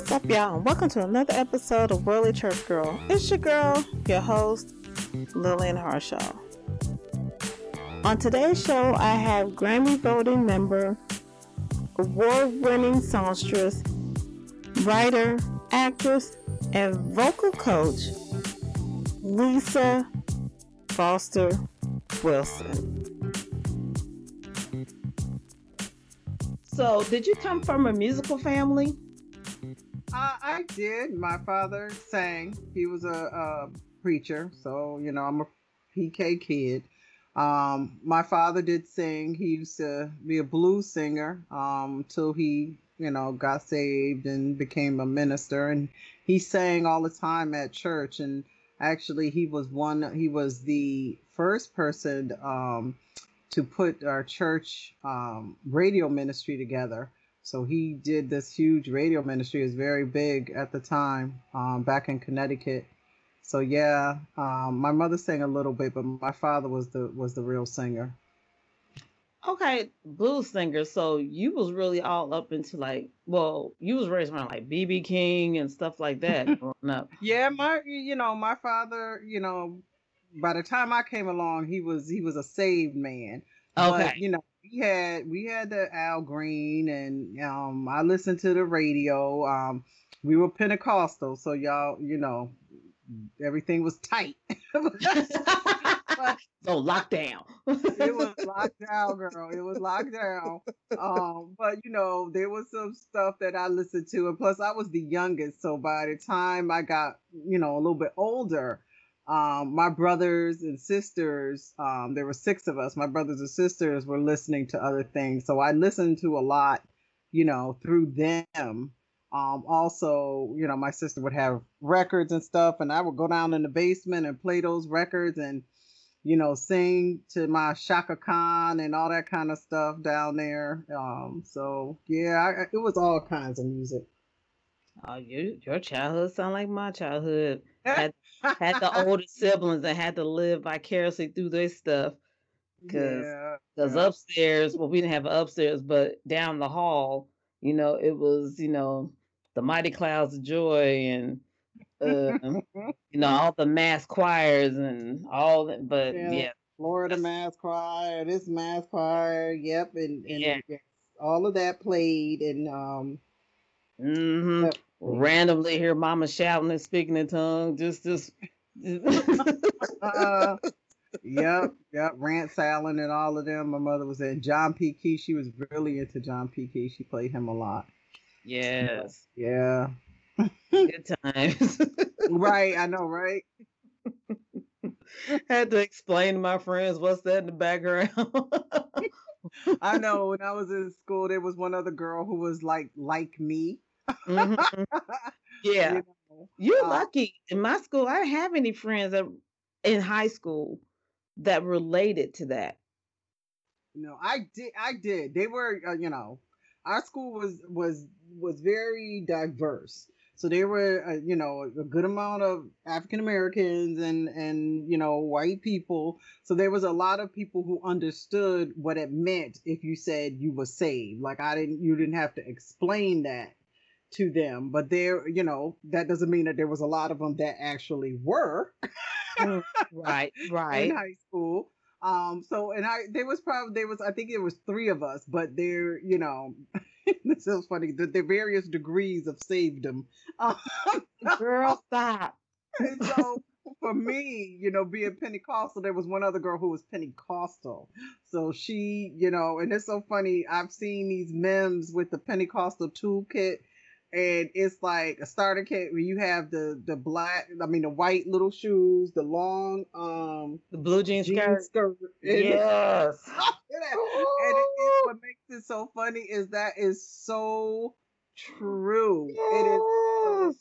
What's up, y'all, and welcome to another episode of Worldly Church Girl. It's your girl, your host, Lillian Harshaw. On today's show, I have Grammy voting member, award-winning songstress, writer, actress, and vocal coach, Lisa Foster Wilson. So, did you come from a musical family? I did. My father sang. He was a preacher, so, you know, I'm a PK kid. My father did sing. He used to be a blues singer till he, you know, got saved and became a minister. And he sang all the time at church. And actually, he was the first person to put our church radio ministry together. So he did this huge radio ministry. It was very big at the time, back in Connecticut. So yeah, my mother sang a little bit, but my father was the real singer. Okay, blues singer. So you was really all up into you was raised around like B.B. King and stuff like that growing up. Yeah, my father, you know, by the time I came along, he was a saved man. Okay. But, you know, we had the Al Green, and I listened to the radio. We were Pentecostal, so y'all, you know. Everything was tight. So locked down. It was locked down, girl. It was locked down. But, you know, there was some stuff that I listened to. And plus, I was the youngest. So by the time I got, you know, a little bit older, my brothers and sisters, there were six of us. My brothers and sisters were listening to other things. So I listened to a lot, you know, through them. Also, you know, my sister would have records and stuff, and I would go down in the basement and play those records and, you know, sing to my Chaka Khan and all that kind of stuff down there. So yeah, it was all kinds of music. Oh, your childhood sound like my childhood. Had the older siblings that had to live vicariously through their stuff. Because upstairs, well, we didn't have upstairs, but down the hall, you know, it was, you know, the Mighty Clouds of Joy and, you know, all the mass choirs and all that. But yeah. Florida mass choir, this mass choir. Yep. And all of that played. And randomly hear mama shouting and speaking in tongues. Yep. Rance Allen and all of them. My mother was in John P. Key. She was really into John P. Key. She played him a lot. Yes. Yeah. Good times. Right. I know, right? Had to explain to my friends what's that in the background. I know. When I was in school, there was one other girl who was like me. Mm-hmm. Yeah. You know? You're lucky. In my school, I didn't have any friends that in high school that related to that. No, I did. They were, you know, our school was very diverse. So there were, you know, a good amount of African Americans and, you know, white people. So there was a lot of people who understood what it meant if you said you were saved. Like you didn't have to explain that to them, but there, you know, that doesn't mean that there was a lot of them that actually were. right in high school. So and I I think it was three of us, but they're, you know, this is funny, the various degrees of savedom. Girl, stop. So for me, you know, being Pentecostal, there was one other girl who was Pentecostal. So she, you know, and it's so funny, I've seen these memes with the Pentecostal toolkit. And it's like a starter kit where you have the white little shoes, the long, the blue jean skirt. Yes. And what makes it so funny is that is so true. Yes. It is so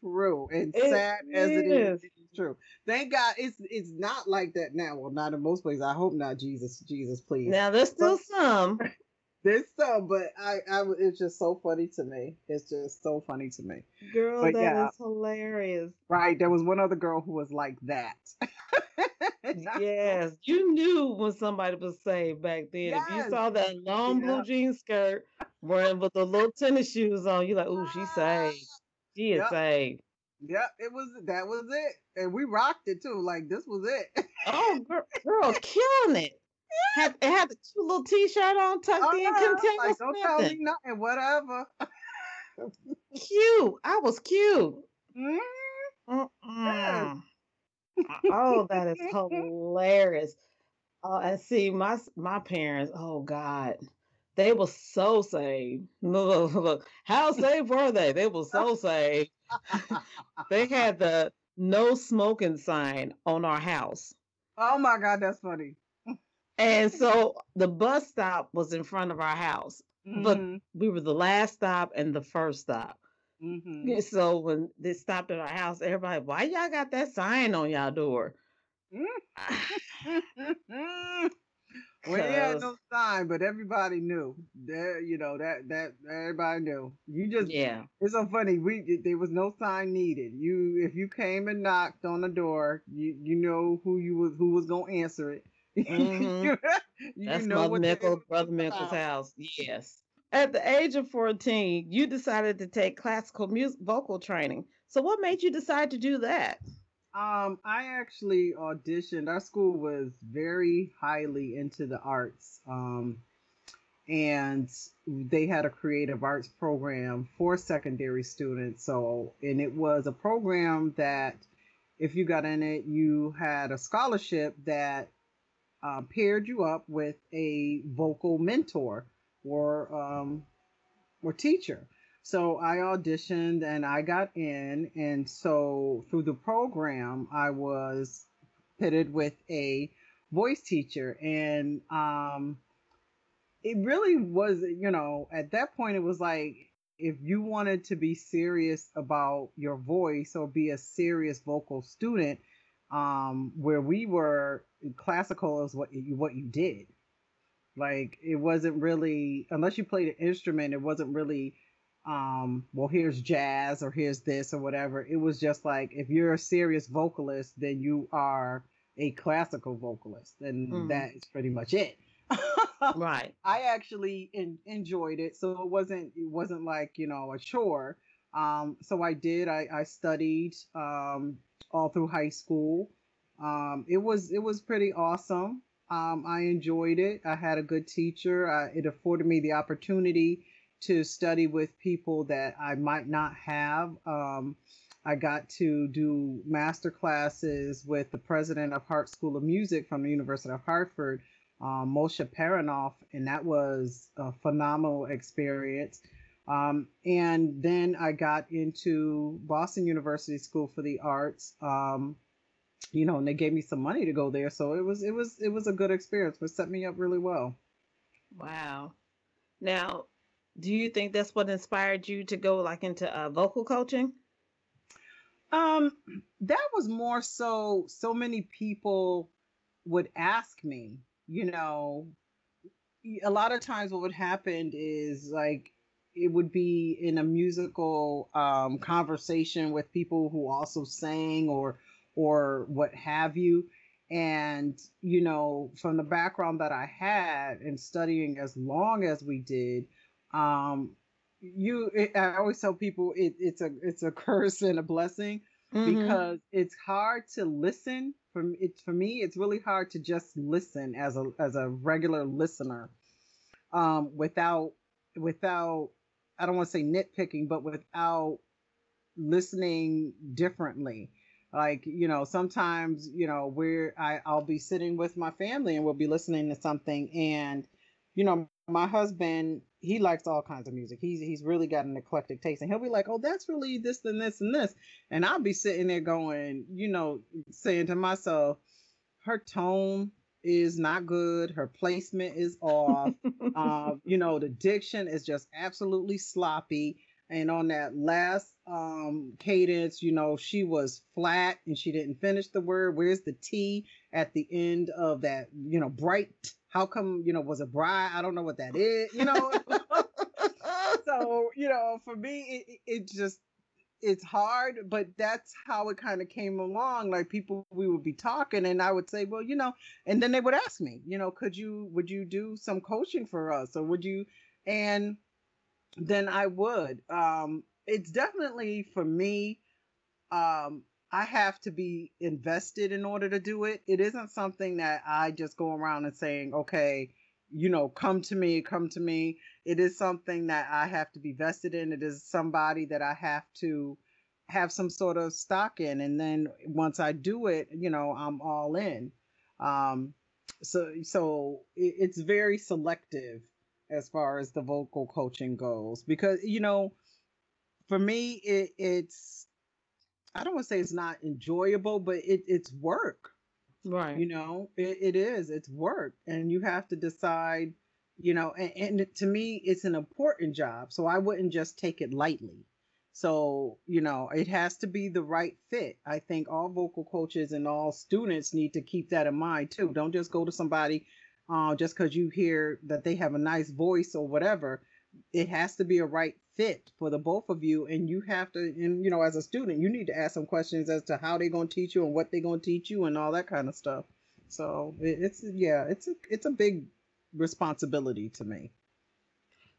true. And sad as it is, it is true. Thank God it's not like that now. Well, not in most places. I hope not. Jesus, please. Now there's still some. There's some, but it's just so funny to me. It's just so funny to me. Girl, but that is hilarious. Right. There was one other girl who was like that. Yes, you knew when somebody was saved back then. Yes. If you saw that long blue jean skirt wearing with the little tennis shoes on, you're like, "Ooh, she's saved. She is saved." Yep, that was it, and we rocked it too. Like this was it. Oh, girl, killing it. Yeah. It had the cute little T-shirt on, tucked in. Like, don't tell me nothing. Whatever. Cute. I was cute. Yeah. Oh, that is hilarious. And see, my parents, oh God, they were so saved. Look, how saved were they? They were so saved. They had the no smoking sign on our house. Oh my God, that's funny. And so the bus stop was in front of our house, but we were the last stop and the first stop. Mm-hmm. So when they stopped at our house, everybody, why y'all got that sign on y'all door? Well, they had no sign, but everybody knew. That everybody knew. You just it's so funny. There was no sign needed. If you came and knocked on the door, you know who was gonna answer it. That's Brother Mickle's house. Yes. At the age of 14, you decided to take classical music vocal training. So what made you decide to do that? I actually auditioned. Our school was very highly into the arts. And they had a creative arts program for secondary students. And it was a program that if you got in it, you had a scholarship that paired you up with a vocal mentor or teacher. So I auditioned and I got in. And so through the program, I was pitted with a voice teacher. And it really was, at that point, it was like, if you wanted to be serious about your voice or be a serious vocal student, where we were, classical is what you did. Like, it wasn't really, unless you played an instrument, it wasn't really, here's jazz or here's this or whatever. It was just like, if you're a serious vocalist, then you are a classical vocalist. And that is pretty much it. Right. I actually enjoyed it. So it wasn't like, a chore. So I did. I studied all through high school. It was pretty awesome. I enjoyed it. I had a good teacher. It afforded me the opportunity to study with people that I might not have. I got to do master classes with the president of Hart School of Music from the University of Hartford, Moshe Paranoff, and that was a phenomenal experience. And then I got into Boston University School for the Arts, and they gave me some money to go there. So it was a good experience, but set me up really well. Wow. Now, do you think that's what inspired you to go into vocal coaching? That was more so many people would ask me, a lot of times what would happen is like, it would be in a musical conversation with people who also sang or what have you. And, from the background that I had and studying as long as we did, I always tell people it's a curse and a blessing because it's hard to listen. For me, it's really hard to just listen as a regular listener without, I don't want to say nitpicking, but without listening differently. Like, sometimes, I'll be sitting with my family and we'll be listening to something. And, my husband, he likes all kinds of music. He's really got an eclectic taste. And he'll be like, oh, that's really this and this and this. And I'll be sitting there going, saying to myself, her tone is not good. Her placement is off. The diction is just absolutely sloppy. And on that last cadence, she was flat and she didn't finish the word. Where's the T at the end of that, bright? How come, was a bride? I don't know what that is, So, for me, it just, it's hard, but that's how it kind of came along. Like people, we would be talking and I would say, well, you know, and then they would ask me, you know, would you do some coaching for us, or would you? And then I would. It's definitely for me, I have to be invested in order to do it. It isn't something that I just go around and saying, okay, you know, come to me. It is something that I have to be vested in. It is somebody that I have to have some sort of stock in. And then once I do it, you know, I'm all in. So it's very selective as far as the vocal coaching goes, because, you know, for me, it's, I don't want to say it's not enjoyable, but it's work. Right. You know, it is. It's work. And you have to decide, you know, and to me, it's an important job. So I wouldn't just take it lightly. So, you know, it has to be the right fit. I think all vocal coaches and all students need to keep that in mind, too. Don't just go to somebody just because you hear that they have a nice voice or whatever. It has to be a right fit for the both of you. And you have to, and you know, as a student, you need to ask some questions as to how they're going to teach you and what they're going to teach you and all that kind of stuff. So it's a big responsibility to me.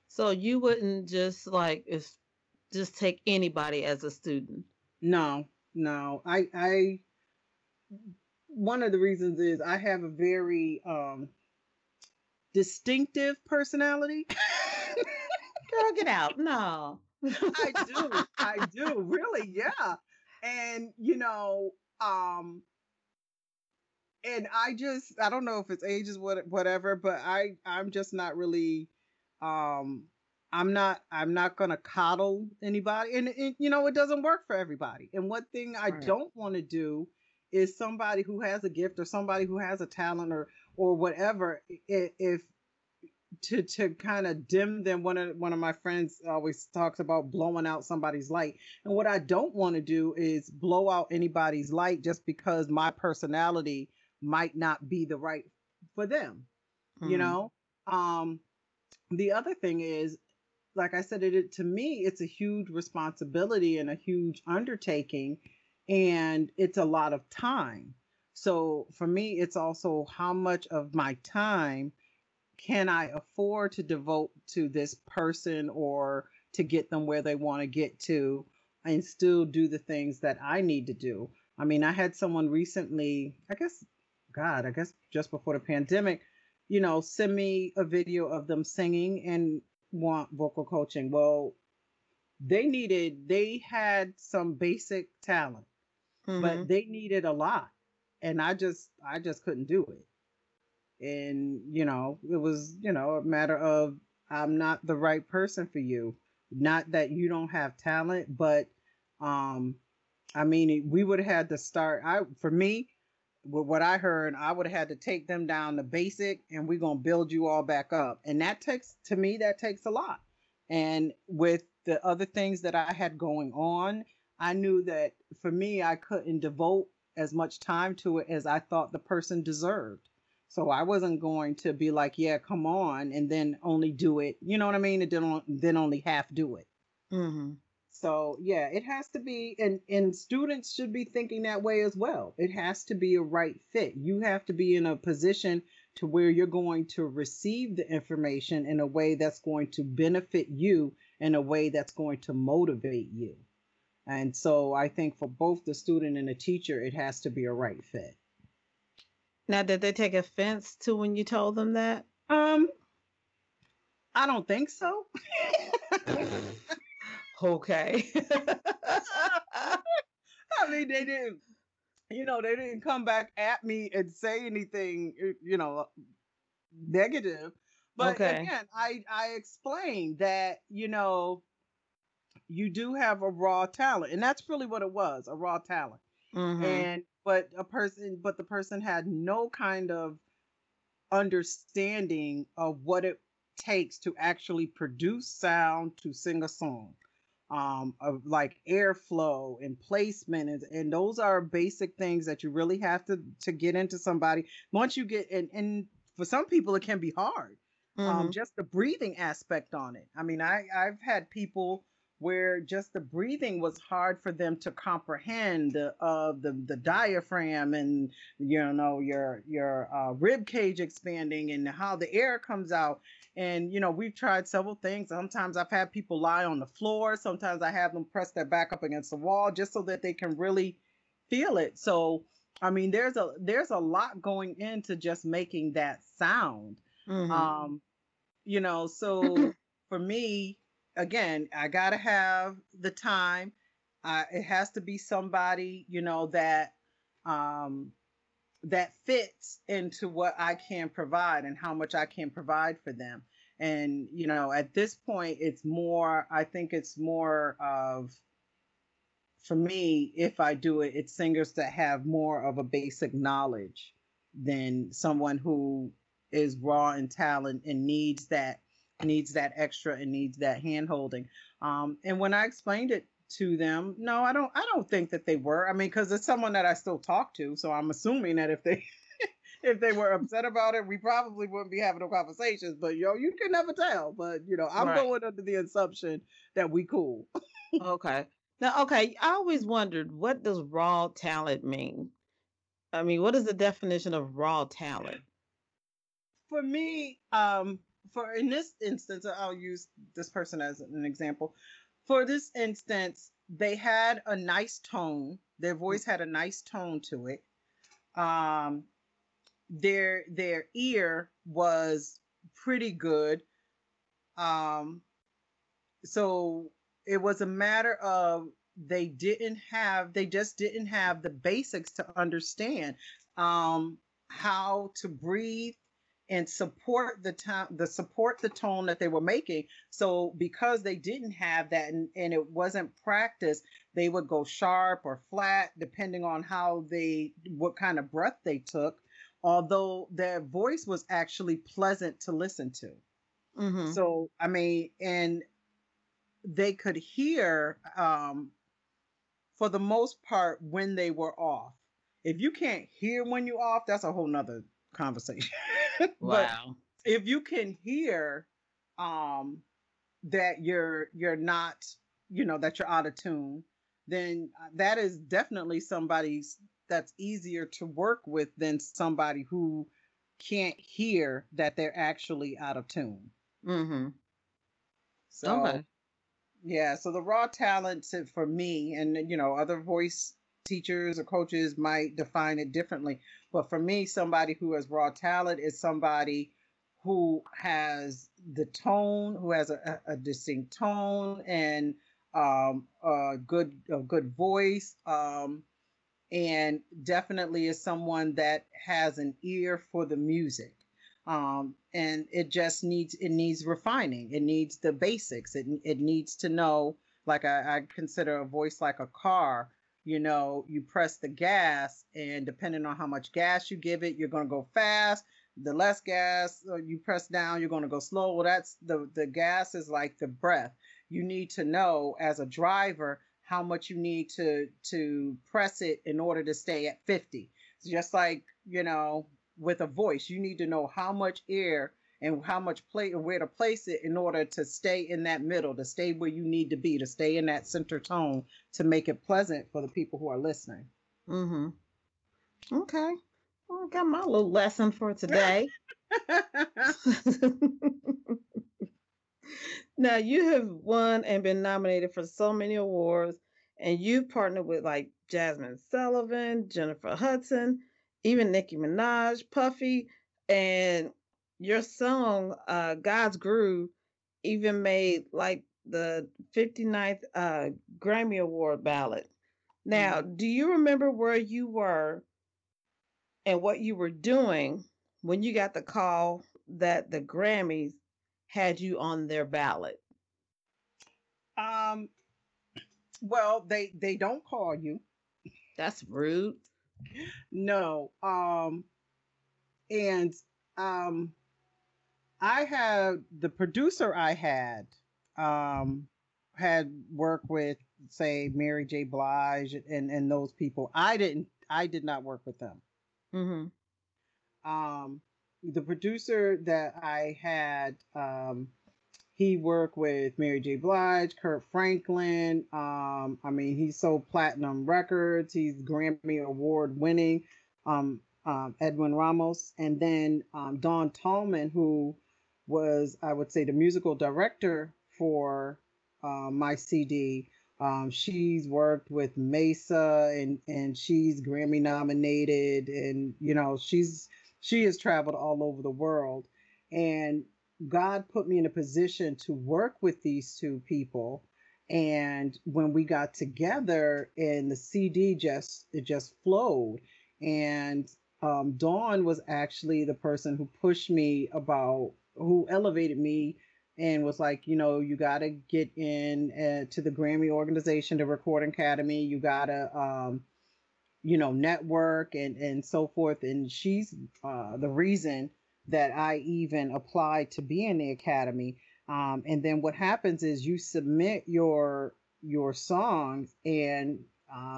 So you wouldn't just just take anybody as a student? No. I one of the reasons is I have a very distinctive personality. Girl, get out. No. I do. Really? Yeah. And, you know, and I don't know if it's ages, whatever, but I'm just not really, I'm not going to coddle anybody. And, you know, it doesn't work for everybody. And one thing I don't want to do is somebody who has a gift or somebody who has a talent or whatever, if to kind of dim them. One of my friends always talks about blowing out somebody's light. And what I don't want to do is blow out anybody's light just because my personality might not be the right for them. Mm-hmm. You know, the other thing is, like I said, to me, it's a huge responsibility and a huge undertaking, and it's a lot of time. So for me, it's also how much of my time can I afford to devote to this person or to get them where they want to get to and still do the things that I need to do? I mean, I had someone recently, I guess just before the pandemic, you know, send me a video of them singing and want vocal coaching. Well, they had some basic talent, mm-hmm. but they needed a lot. And I just couldn't do it. And, you know, it was, you know, a matter of I'm not the right person for you. Not that you don't have talent, but I mean, we would have had to start. For me, with what I heard, I would have had to take them down to basic and we're going to build you all back up. And that takes a lot. And with the other things that I had going on, I knew that for me, I couldn't devote as much time to it as I thought the person deserved. So I wasn't going to be like, yeah, come on, and then only do it. You know what I mean? And then only half do it. Mm-hmm. So, yeah, it has to be. And students should be thinking that way as well. It has to be a right fit. You have to be in a position to where you're going to receive the information in a way that's going to benefit you, in a way that's going to motivate you. And so I think for both the student and the teacher, it has to be a right fit. Now, did they take offense to when you told them that? I don't think so. Okay. I mean, they didn't, you know, they didn't come back at me and say anything, you know, negative. But again, I explained that, you know, you do have a raw talent, and that's really what it was, a raw talent. Mm-hmm. But the person had no kind of understanding of what it takes to actually produce sound, to sing a song, of like airflow and placement. And those are basic things that you really have to get into somebody. Once you get in, and for some people, it can be hard, mm-hmm. Just the breathing aspect on it. I mean, I've had people where just the breathing was hard for them to comprehend, the diaphragm and, you know, your rib cage expanding and how the air comes out. And, you know, we've tried several things. Sometimes I've had people lie on the floor. Sometimes I have them press their back up against the wall just so that they can really feel it. So, I mean, there's a lot going into just making that sound. Mm-hmm. You know, so for me, again, I got to have the time. It has to be somebody, you know, that fits into what I can provide and how much I can provide for them. And, you know, at this point, I think it's more of, for me, if I do it, it's singers that have more of a basic knowledge than someone who is raw in talent and needs that extra and needs that hand holding. And when I explained it to them, no, I don't think that they were. I mean, because it's someone that I still talk to. So I'm assuming that if they were upset about it, we probably wouldn't be having no conversations. But you can never tell. But you know, I'm going under the assumption that we cool. Okay. Now, okay, I always wondered, what does raw talent mean? I mean, what is the definition of raw talent? For me, in this instance, I'll use this person as an example. For this instance, they had a nice tone. Their voice had a nice tone to it. Their ear was pretty good. So it was a matter of they just didn't have the basics to understand how to breathe and support the tone that they were making. So because they didn't have that and it wasn't practiced, they would go sharp or flat depending on what kind of breath they took, although their voice was actually pleasant to listen to. Mm-hmm. So, I mean, and they could hear, for the most part, when they were off. If you can't hear when you're off, that's a whole nother conversation. Wow. But if you can hear that you're not, you know, that you're out of tune, then that is definitely somebody that's easier to work with than somebody who can't hear that they're actually out of tune. Mm-hmm. So, okay. Yeah, so the raw talent for me, and, you know, other voice teachers or coaches might define it differently. But for me, somebody who has raw talent is somebody who has the tone, who has a distinct tone and a good voice, and definitely is someone that has an ear for the music. And it just needs refining. It needs the basics. It needs to know, like I consider a voice like a car. You know, you press the gas, and depending on how much gas you give it, you're going to go fast. The less gas you press down, you're going to go slow. Well, that's the gas is like the breath. You need to know as a driver how much you need to press it in order to stay at 50. It's just like, you know, with a voice, you need to know how much air and how much play and where to place it in order to stay in that middle, to stay where you need to be, to stay in that center tone, to make it pleasant for the people who are listening. Mm-hmm. Okay. Well, I got my little lesson for today. Now, you have won and been nominated for so many awards, and you've partnered with like Jasmine Sullivan, Jennifer Hudson, even Nicki Minaj, Puffy, and your song, God's Groove, even made like the 59th Grammy Award ballot. Now, mm-hmm. Do you remember where you were and what you were doing when you got the call that the Grammys had you on their ballot? Well, they don't call you. That's rude. No. I had the producer I had worked with, say, Mary J. Blige and those people. I did not work with them. Mm-hmm. The producer that I had He worked with Mary J. Blige, Kirk Franklin. I mean, he sold platinum records. He's Grammy Award winning. Edwin Ramos. And then Don Tallman, who was, I would say, the musical director for my CD. She's worked with Mesa, and she's Grammy nominated. And, you know, she has traveled all over the world. And God put me in a position to work with these two people. And when we got together, and the CD just flowed. And Dawn was actually the person who pushed me about, who elevated me and was like, you know, you got to get in to the Grammy organization, the Recording Academy. You got to, you know, network and so forth. And she's the reason that I even applied to be in the academy. And then what happens is you submit your songs, and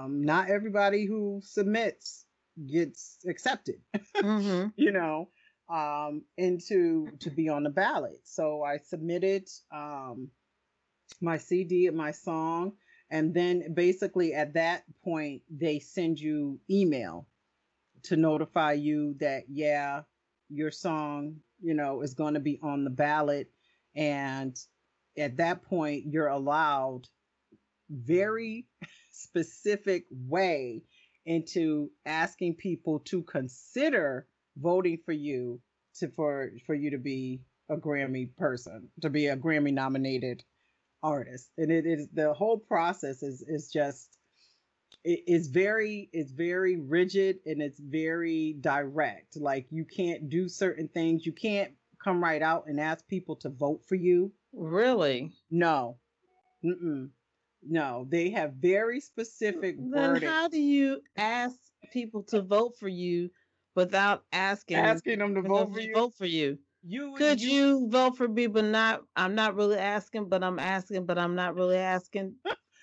not everybody who submits gets accepted, mm-hmm. you know, to be on the ballot. So I submitted my CD and my song. And then basically at that point, they send you email to notify you that, yeah, your song, you know, is going to be on the ballot. And at that point, you're allowed very specific way into asking people to consider voting for you for you to be a Grammy person, to be a Grammy nominated artist. And it is, the whole process is just, it's very rigid, and it's very direct. Like, you can't do certain things. You can't come right out and ask people to vote for you. Really? No. Mm-mm. No, they have very specific wording. Then how do you ask people to vote for you without asking them to vote for you? Could you vote for me, but not? I'm not really asking, but I'm asking, but I'm not really asking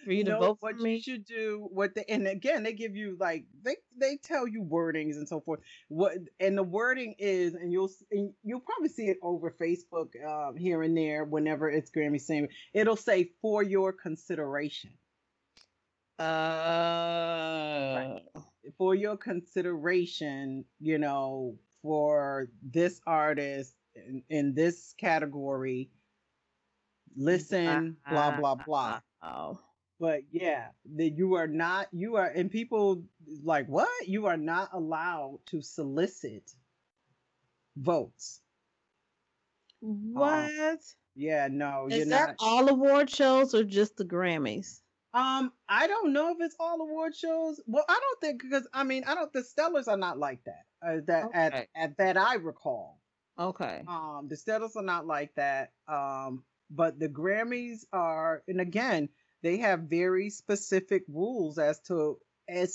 for you to vote for me. What you should do, and again, they give you like they tell you wordings and so forth. And the wording is, and you'll probably see it over Facebook here and there whenever it's Grammy singing. It'll say for your consideration. Right. For your consideration, you know, for this artist in this category, listen, blah blah blah. Oh. But yeah, that you are, and people like, what? You are not allowed to solicit votes. What? Yeah, no. Is that all award shows or just the Grammys? I don't know if it's all award shows. Well, I don't think, because the Stellars are not like that. That I recall. Okay. The Stellars are not like that. But the Grammys are, and again, they have very specific rules as to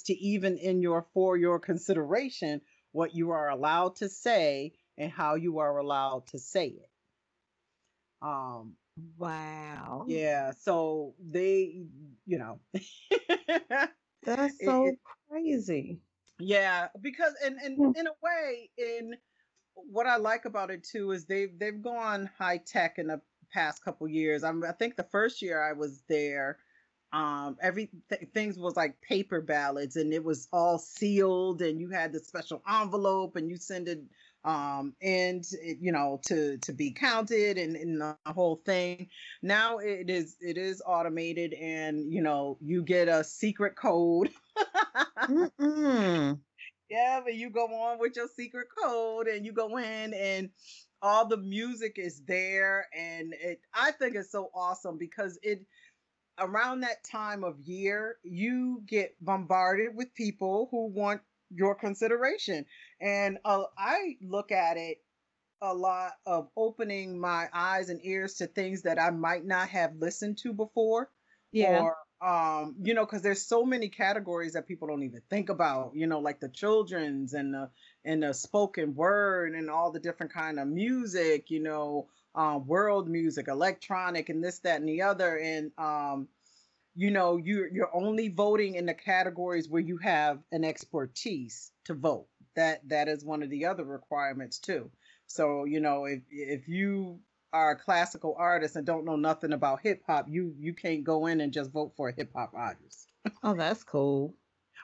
even in your for your consideration, what you are allowed to say and how you are allowed to say it. Wow. Yeah. So they, you know, that's so crazy. Yeah, because and in a way, in what I like about it too is they've gone high tech in a past couple years. I think the first year I was there, things was like paper ballots, and it was all sealed, and you had the special envelope, and you send it to be counted, and the whole thing. Now it is automated, and you know, you get a secret code. Yeah, but you go on with your secret code, and you go in, and all the music is there, and I think it's so awesome because around that time of year, you get bombarded with people who want your consideration. And I look at it a lot of opening my eyes and ears to things that I might not have listened to before. Yeah. Or, you know, because there's so many categories that people don't even think about, you know, like the children's and the spoken word and all the different kind of music, you know, world music, electronic, and this, that, and the other. And, you know, you're only voting in the categories where you have an expertise to vote. That is one of the other requirements too. So, you know, if you are classical artists and don't know nothing about hip hop, you can't go in and just vote for a hip hop artist. Oh, that's cool.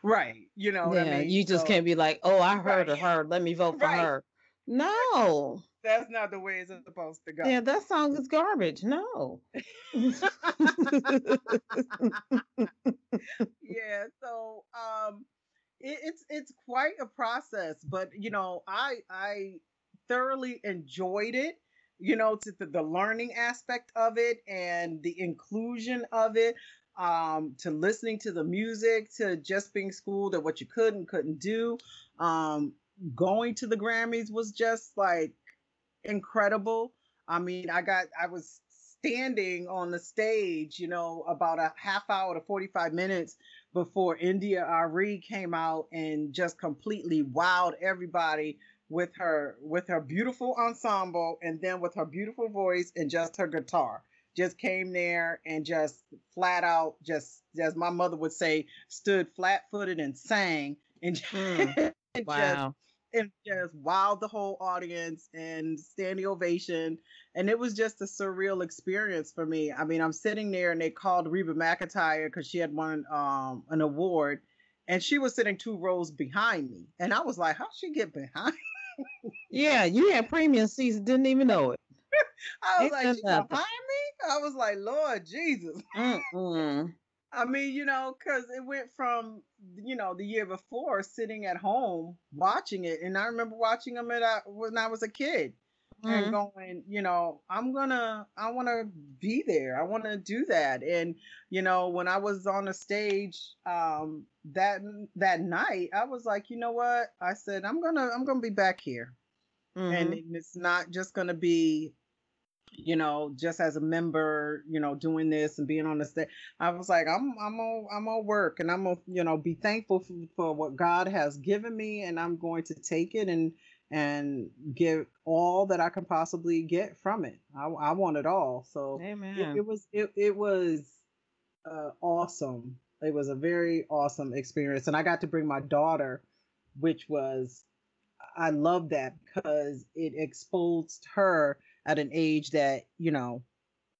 Right. You know what I mean? You just can't be like, oh, I heard of her. Let me vote for her. No. That's not the way it's supposed to go. Yeah, that song is garbage. No. Yeah, so it's quite a process, but you know, I thoroughly enjoyed it. You know, to the learning aspect of it and the inclusion of it, to listening to the music, to just being schooled at what you could and couldn't do. Going to the Grammys was just like incredible. I mean, I was standing on the stage, you know, about a half hour to 45 minutes before India Arie came out and just completely wowed everybody with her beautiful ensemble, and then with her beautiful voice and just her guitar. Just came there and just flat out, just as my mother would say, stood flat-footed and sang, and just wowed the whole audience and standing ovation. And it was just a surreal experience for me. I mean, I'm sitting there and they called Reba McIntyre because she had won an award, and she was sitting two rows behind me. And I was like, how'd she get behind me? Yeah, you had premium seats, didn't even know it. I was like, she behind me? I was like, Lord Jesus. Mm-mm. I mean, you know, because it went from, you know, the year before sitting at home watching it. And I remember watching them when I was a kid, mm-hmm. and going, you know, I want to be there. I want to do that. And, you know, when I was on the stage that night, I was like, you know what? I said, I'm going to be back here. Mm-hmm. And it's not just going to be, you know, just as a member, you know, doing this and being on the stage. I was like, I'm gonna work, and I'm gonna, you know, be thankful for what God has given me, and I'm going to take it and give all that I can possibly get from it. I want it all. So it was awesome. It was a very awesome experience, and I got to bring my daughter, which was, I love that because it exposed her at an age that, you know,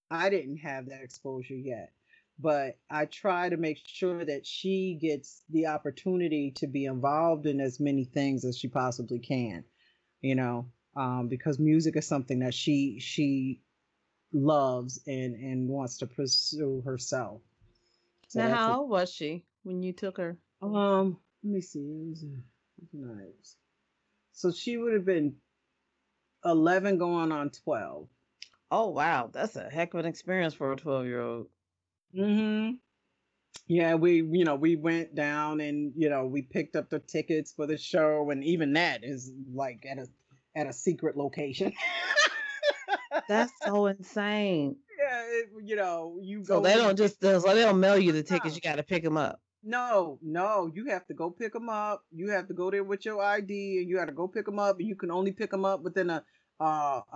I didn't have that exposure yet, but I try to make sure that she gets the opportunity to be involved in as many things as she possibly can, you know, because music is something that she loves and wants to pursue herself. So now, how old was she when you took her? Let me see. It was nice. So she would have been 11 going on 12. Oh, wow. That's a heck of an experience for a 12-year-old. Mm-hmm. Yeah, we went down and, you know, we picked up the tickets for the show. And even that is like at a secret location. That's so insane. Yeah, you know, you go. So they don't mail you the tickets. You got to pick them up. No, you have to go pick them up. You have to go there with your ID, and you have to go pick them up. And you can only pick them up within a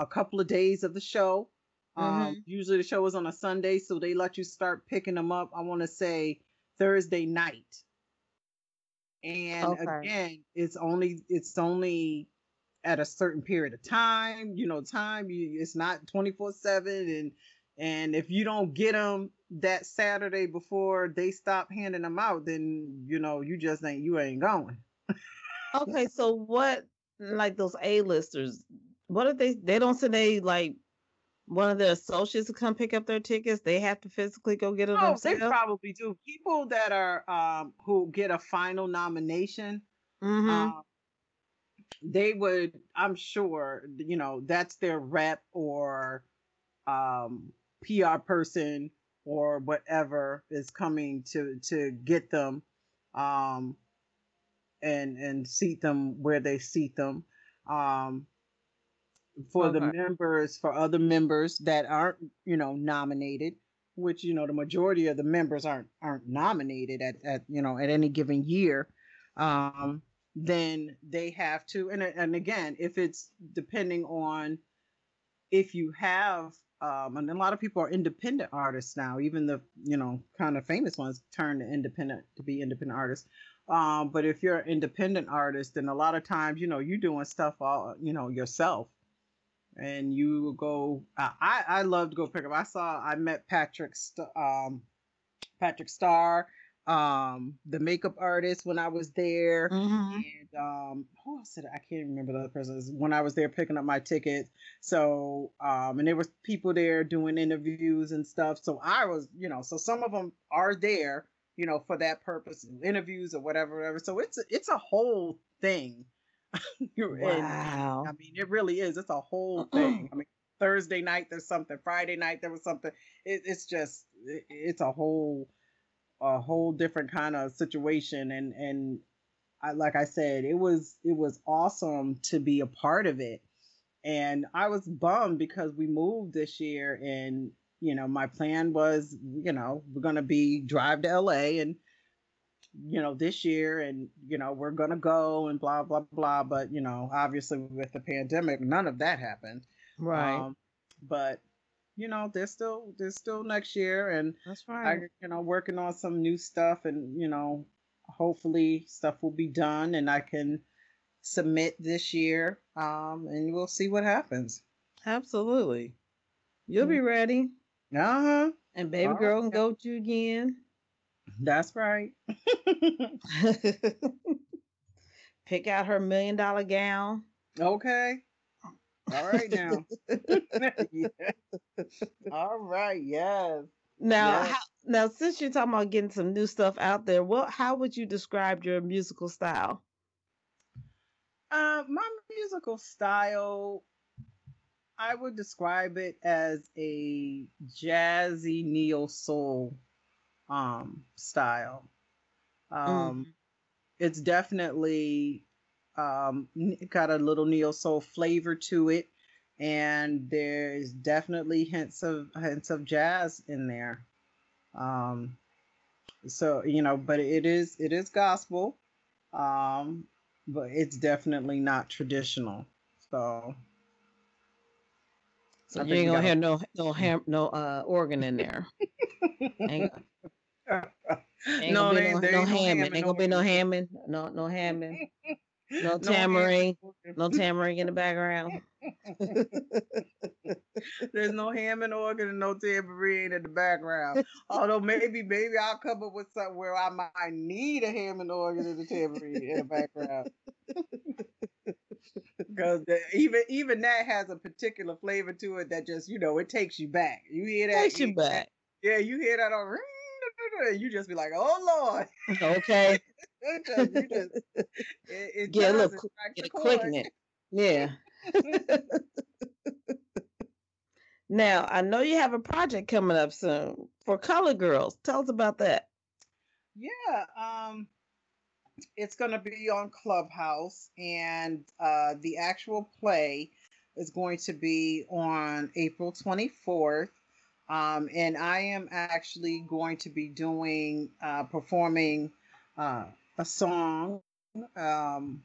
couple of days of the show. Mm-hmm. Usually the show is on a Sunday, so they let you start picking them up, I want to say, Thursday night. And again, it's only at a certain period of time. You know, it's not 24/7, and if you don't get them that Saturday before they stop handing them out, then, you know, you ain't going. Okay. So what, like those A-listers, what if they don't say, like, one of their associates to come pick up their tickets? They have to physically go get it themselves? They probably do. People that are, who get a final nomination, mm-hmm. They would, I'm sure, you know, that's their rep or, PR person or whatever is coming to get them, and seat them where they seat them. The members, for other members that aren't, you know, nominated, which, you know, the majority of the members aren't nominated at you know, at any given year, then they have to, and again, if it's depending on if you have. And a lot of people are independent artists now, even the, you know, kind of famous ones turn to be independent artists. But if you're an independent artist, then a lot of times, you know, you're doing stuff all, you know, yourself. and you will go. I love to go pick up. I met Patrick Starr, the makeup artist, when I was there. Mm-hmm. And who else did I can't remember the other person. When I was there picking up my tickets. So and there was people there doing interviews and stuff. So I was, so some of them are there, for that purpose, interviews or whatever. So it's a whole thing. Wow. I mean, it really is. It's a whole thing. I mean, Thursday night there's something. Friday night there was something. It's a whole different kind of situation. And I, like I said, it was awesome to be a part of it. And I was bummed because we moved this year, and my plan was, we're gonna drive to LA and this year, and we're gonna go and blah blah blah. But obviously with the pandemic, none of that happened. Right. But there's still next year, and that's right. I, working on some new stuff, and hopefully stuff will be done, and I can submit this year. And we'll see what happens. Absolutely, you'll be ready. And baby girl can go to you again. That's right. Pick out her $1 million gown. Okay. All right now. Yeah. All right. Yes. Now, yes. Now, since you're talking about getting some new stuff out there, how would you describe your musical style? My musical style, I would describe it as a jazzy neo soul style. It's definitely got a little neo soul flavor to it, and there's definitely hints of jazz in there. So but it is gospel, but it's definitely not traditional. So you ain't gonna hear no organ in there. Ain't gonna be no Hammond. No Hammond. No tambourine. No tambourine in the background. There's no Hammond organ and no tambourine in the background. Although maybe I'll come up with something where I might need a Hammond organ and a tambourine in the background. Because even that has a particular flavor to it that just, it takes you back. You hear that? Takes you back. Yeah, you hear that on. You just be like, oh Lord. Okay. It get a little, get a quick in it. Yeah. Now, I know you have a project coming up soon for Colored Girls. Tell us about that. Yeah. It's going to be on Clubhouse, and the actual play is going to be on April 24th. And I am actually going to be performing a song on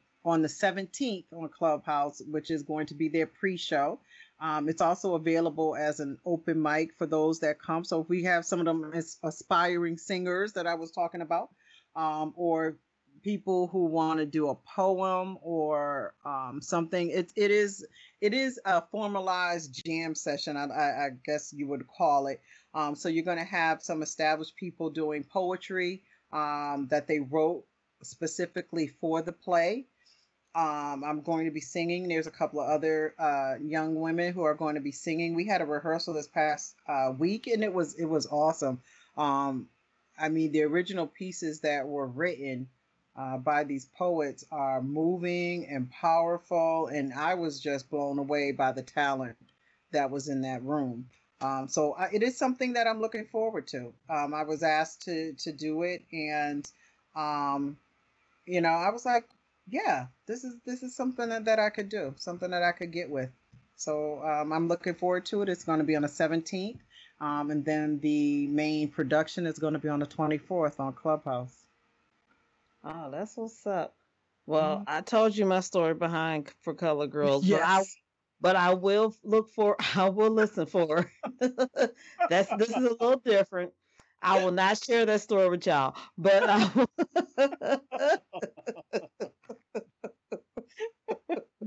the 17th on Clubhouse, which is going to be their pre-show. It's also available as an open mic for those that come. So if we have some of them aspiring singers that I was talking about, or people who want to do a poem or something. It is a formalized jam session, I guess you would call it. So you're going to have some established people doing poetry that they wrote specifically for the play. I'm going to be singing. There's a couple of other young women who are going to be singing. We had a rehearsal this past week, and it was awesome. I mean, the original pieces that were written by these poets are moving and powerful, and I was just blown away by the talent that was in that room. So it is something that I'm looking forward to. I was asked to do it, and I was like, yeah, this is something that I could do, something that I could get with. So I'm looking forward to it. It's going to be on the 17th, and then the main production is going to be on the 24th on Clubhouse. Oh, that's what's up. Well, I told you my story behind For Colored Girls, yes. but I will listen for her. This is a little different. I will not share that story with y'all, but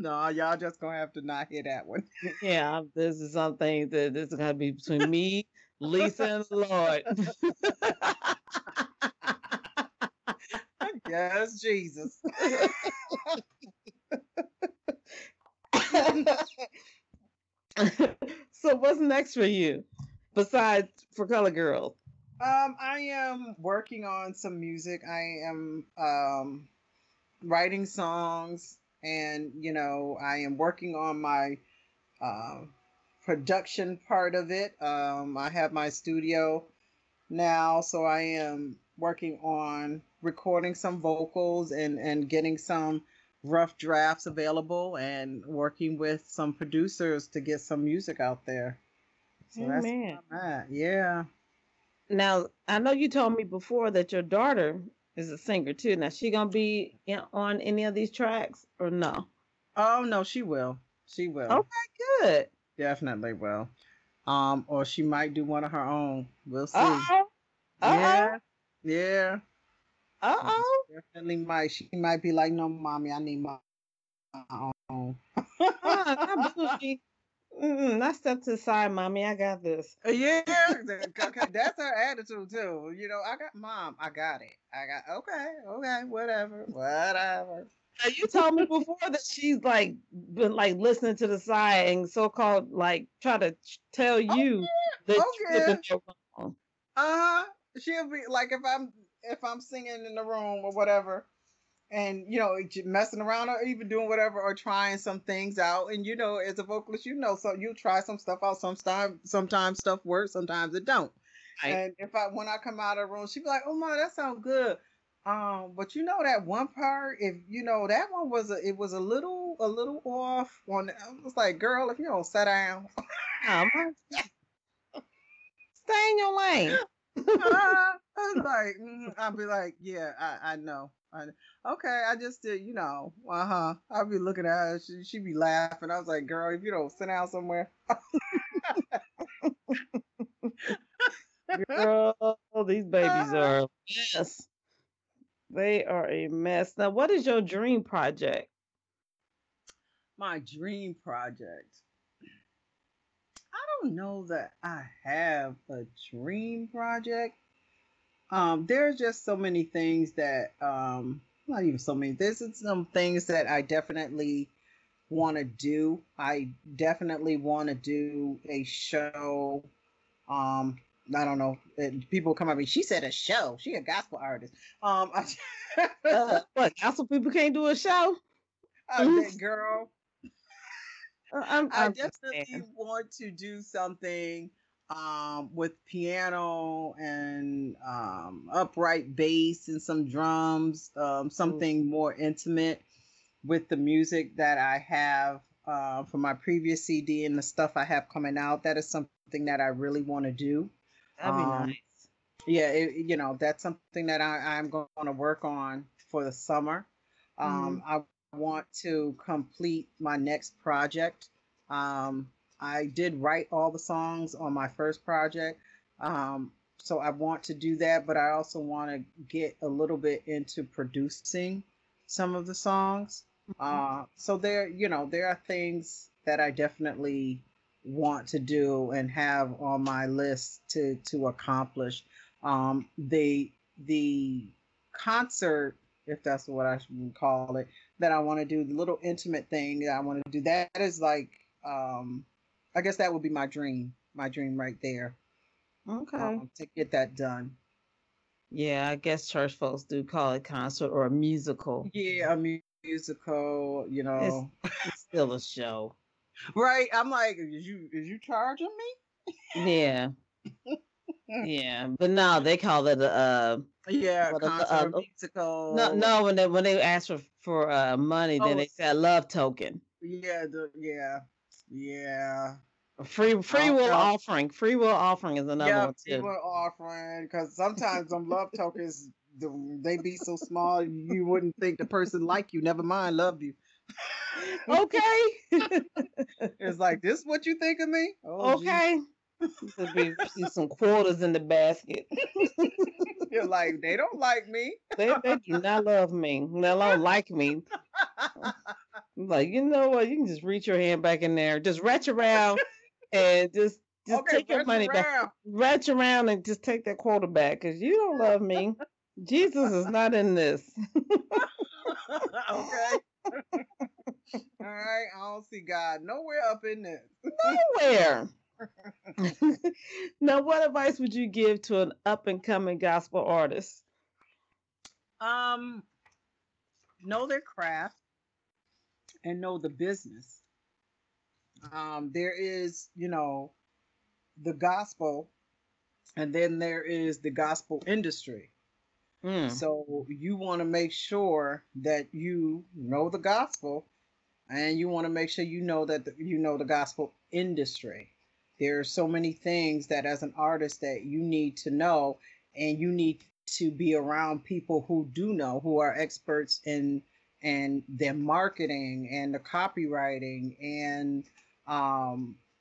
no, y'all just gonna have to not hear that one. Yeah, this is something that this is gonna be between me, Lisa, and the Lord. Yes, Jesus. So what's next for you besides For Colored Girls? I am working on some music. I am writing songs, and I am working on my production part of it. I have my studio now, so I am working on recording some vocals and getting some rough drafts available and working with some producers to get some music out there. So Amen. That's where I'm at. Yeah. Now, I know you told me before that your daughter is a singer too. Now, she going to be on any of these tracks or no? Oh, no, she will. She will. Okay, good. Definitely will. Or she might do one of her own. We'll see. Yeah. Definitely might. She might be like, no, mommy, I need my own. I stepped aside, mommy. I got this. Yeah, that's her attitude too. I got it. Okay, whatever. Now, you told me before that she's like been like listening to the side and so-called like try to tell you that you're wrong. She'll be like, if I'm singing in the room or whatever, and messing around or even doing whatever or trying some things out, and as a vocalist, so you try some stuff out. Sometimes stuff works, sometimes it don't. Right. And when I come out of the room, she be like, "Oh my, that sounds good." But that one part, if that one was a little off. I was like, "Girl, if you don't sit down, stay in your lane." I'd be like, yeah, I know. Okay, I just did, I'd be looking at her. She'd be laughing. I was like, girl, if you don't sit down somewhere. Girl, these babies are a mess. They are a mess. Now, what is your dream project? My dream project. I don't know that I have a dream project. There's just so many things that not even so many. There's some things that I definitely want to do. I definitely want to do a show. I don't know. People come at me. She said a show. She a gospel artist. What? Gospel people can't do a show. That girl. I definitely want to do something with piano and upright bass and some drums, something more intimate with the music that I have from my previous CD and the stuff I have coming out. That is something that I really want to do. That'd be nice. Yeah, that's something that I'm going to work on for the summer. I want to complete my next project. I did write all the songs on my first project, so I want to do that, but I also want to get a little bit into producing some of the songs. So there are things that I definitely want to do and have on my list to accomplish. The concert, if that's what I should call it, that I want to do, the little intimate thing that I want to do, that is like, I guess that would be my dream right there. Okay. To get that done. Yeah, I guess church folks do call it concert or a musical. Yeah, a musical, It's still a show. Right, I'm like, is you charging me? Yeah. Yeah, but no, they call it concert, musical. No, when they asked for money, then they said love token. Yeah, yeah. Free will offering is another one too. Free will offering, because sometimes them love tokens, they be so small you wouldn't think the person like you. Never mind, love you. Okay. It's like, this what you think of me? Oh, okay. Geez. There'll be some quarters in the basket. You're like, they don't like me. They do not love me. They don't like me. I'm like, you know what? You can just reach your hand back in there, just retch around and just okay, take your money around. Back. Retch around and just take that quarter back because you don't love me. Jesus is not in this. Okay. All right. I don't see God nowhere up in this. Nowhere. Now, what advice would you give to an up-and-coming gospel artist? Know their craft and know the business. There is, you know, the gospel, and then there is the gospel industry. Mm. So you want to make sure that you know the gospel, and you want to make sure you know that you know the gospel industry. There are so many things that as an artist that you need to know, and you need to be around people who do know, who are experts in and their marketing and the copywriting and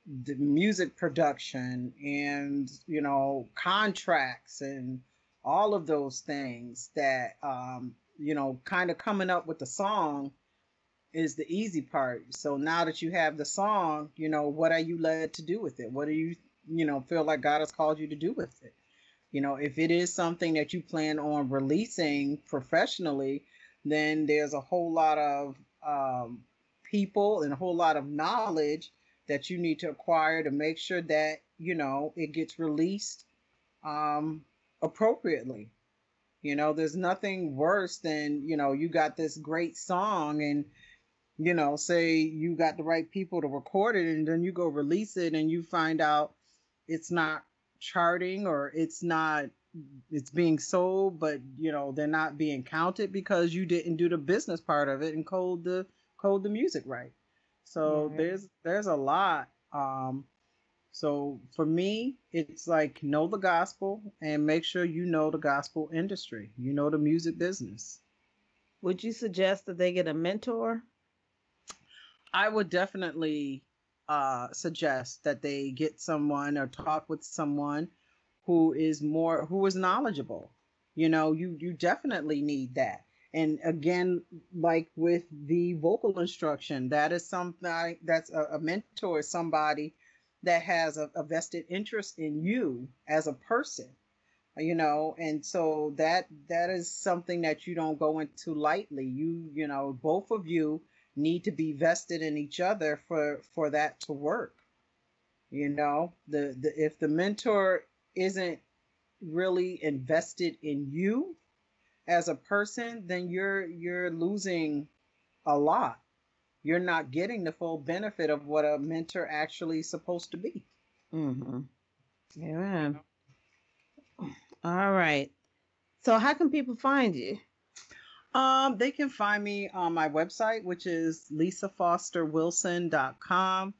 the music production and, you know, contracts and all of those things that, you know, kind of coming up with the song is the easy part. So now that you have the song, you know, what are you led to do with it? What do you, you know, feel like God has called you to do with it? You know, if it is something that you plan on releasing professionally, then there's a whole lot of people and a whole lot of knowledge that you need to acquire to make sure that, you know, it gets released appropriately. You know, there's nothing worse than, you know, you got this great song and, you know, say you got the right people to record it and then you go release it and you find out it's not charting or it's not, it's being sold, but, you know, they're not being counted because you didn't do the business part of it and code the music right. So mm-hmm. there's a lot. So for me, it's like know the gospel and make sure you know the gospel industry. You know the music business. Would you suggest that they get a mentor? I would definitely suggest that they get someone or talk with someone who is knowledgeable. You know, you definitely need that. And again, like with the vocal instruction, that is something that's a mentor, somebody that has a vested interest in you as a person, you know, and so that is something that you don't go into lightly. You know, both of you need to be vested in each other for that to work. You know, if the mentor isn't really invested in you as a person, then you're losing a lot. You're not getting the full benefit of what a mentor actually is supposed to be. Mm-hmm. Yeah. All right. So how can people find you? They can find me on my website, which is lisafosterwilson.com.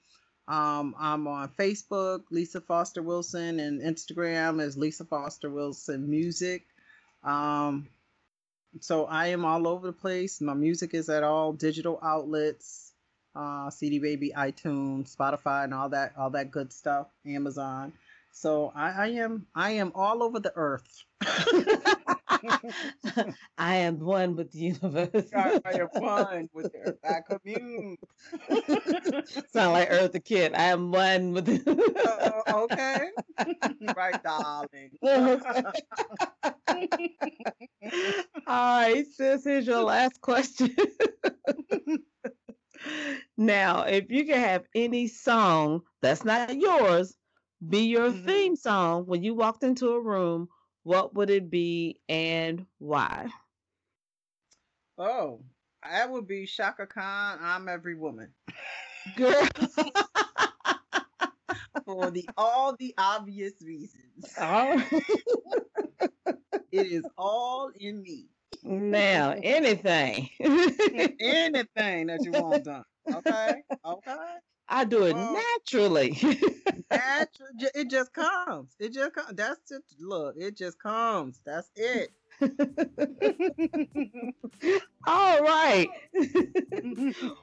I'm on Facebook, Lisa Foster Wilson, and Instagram is Lisa Foster Wilson Music. So I am all over the place. My music is at all digital outlets, CD Baby, iTunes, Spotify, and all that good stuff, Amazon. So I am all over the earth. I am one with the universe. I am one with the earth. I commune. Sound like Earth the Kid. I am one with the okay. Right, darling. All right, sis, here's your last question. Now, if you could have any song that's not yours be your mm-hmm. theme song when you walked into a room, what would it be and why? Oh, that would be Chaka Khan, I'm Every Woman. Girl. For all the obvious reasons. Oh. It is all in me. Now, anything. Anything that you want done. Okay? Okay? I do it naturally. It just comes. It just comes. That's it. Look, it just comes. That's it. All right.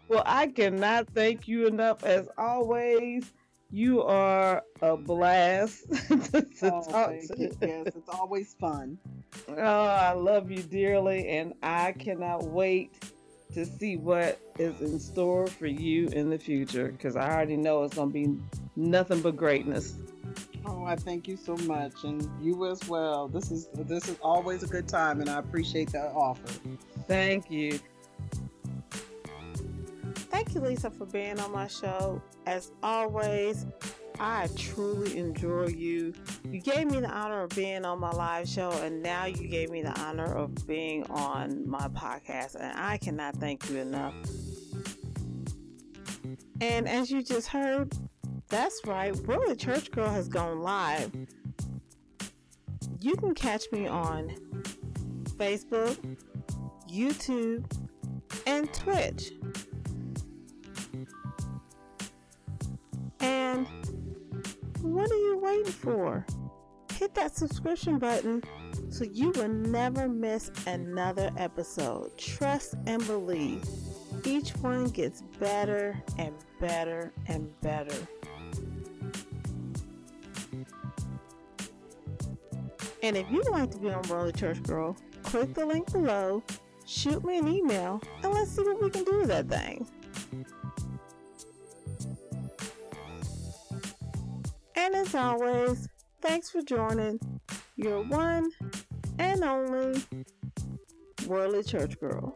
Well, I cannot thank you enough. As always, you are a blast to talk to. You. Yes, it's always fun. Oh, I love you dearly, and I cannot wait to see what is in store for you in the future, because I already know it's going to be nothing but greatness. Oh, I thank you so much, and you as well. This is always a good time, and I appreciate that offer. Thank you. Thank you, Lisa, for being on my show. As always, I truly enjoy you. You gave me the honor of being on my live show, and now you gave me the honor of being on my podcast, and I cannot thank you enough. And as you just heard, that's right, Worldly Church Girl has gone live. You can catch me on Facebook, YouTube, and Twitch. And what are you waiting for? Hit that subscription button so you will never miss another episode. Trust and believe. Each one gets better and better and better. And if you'd like to be on Worldly Church Girl, click the link below, shoot me an email, and let's see what we can do with that thing. And as always, thanks for joining your one and only Worldly Church Girl.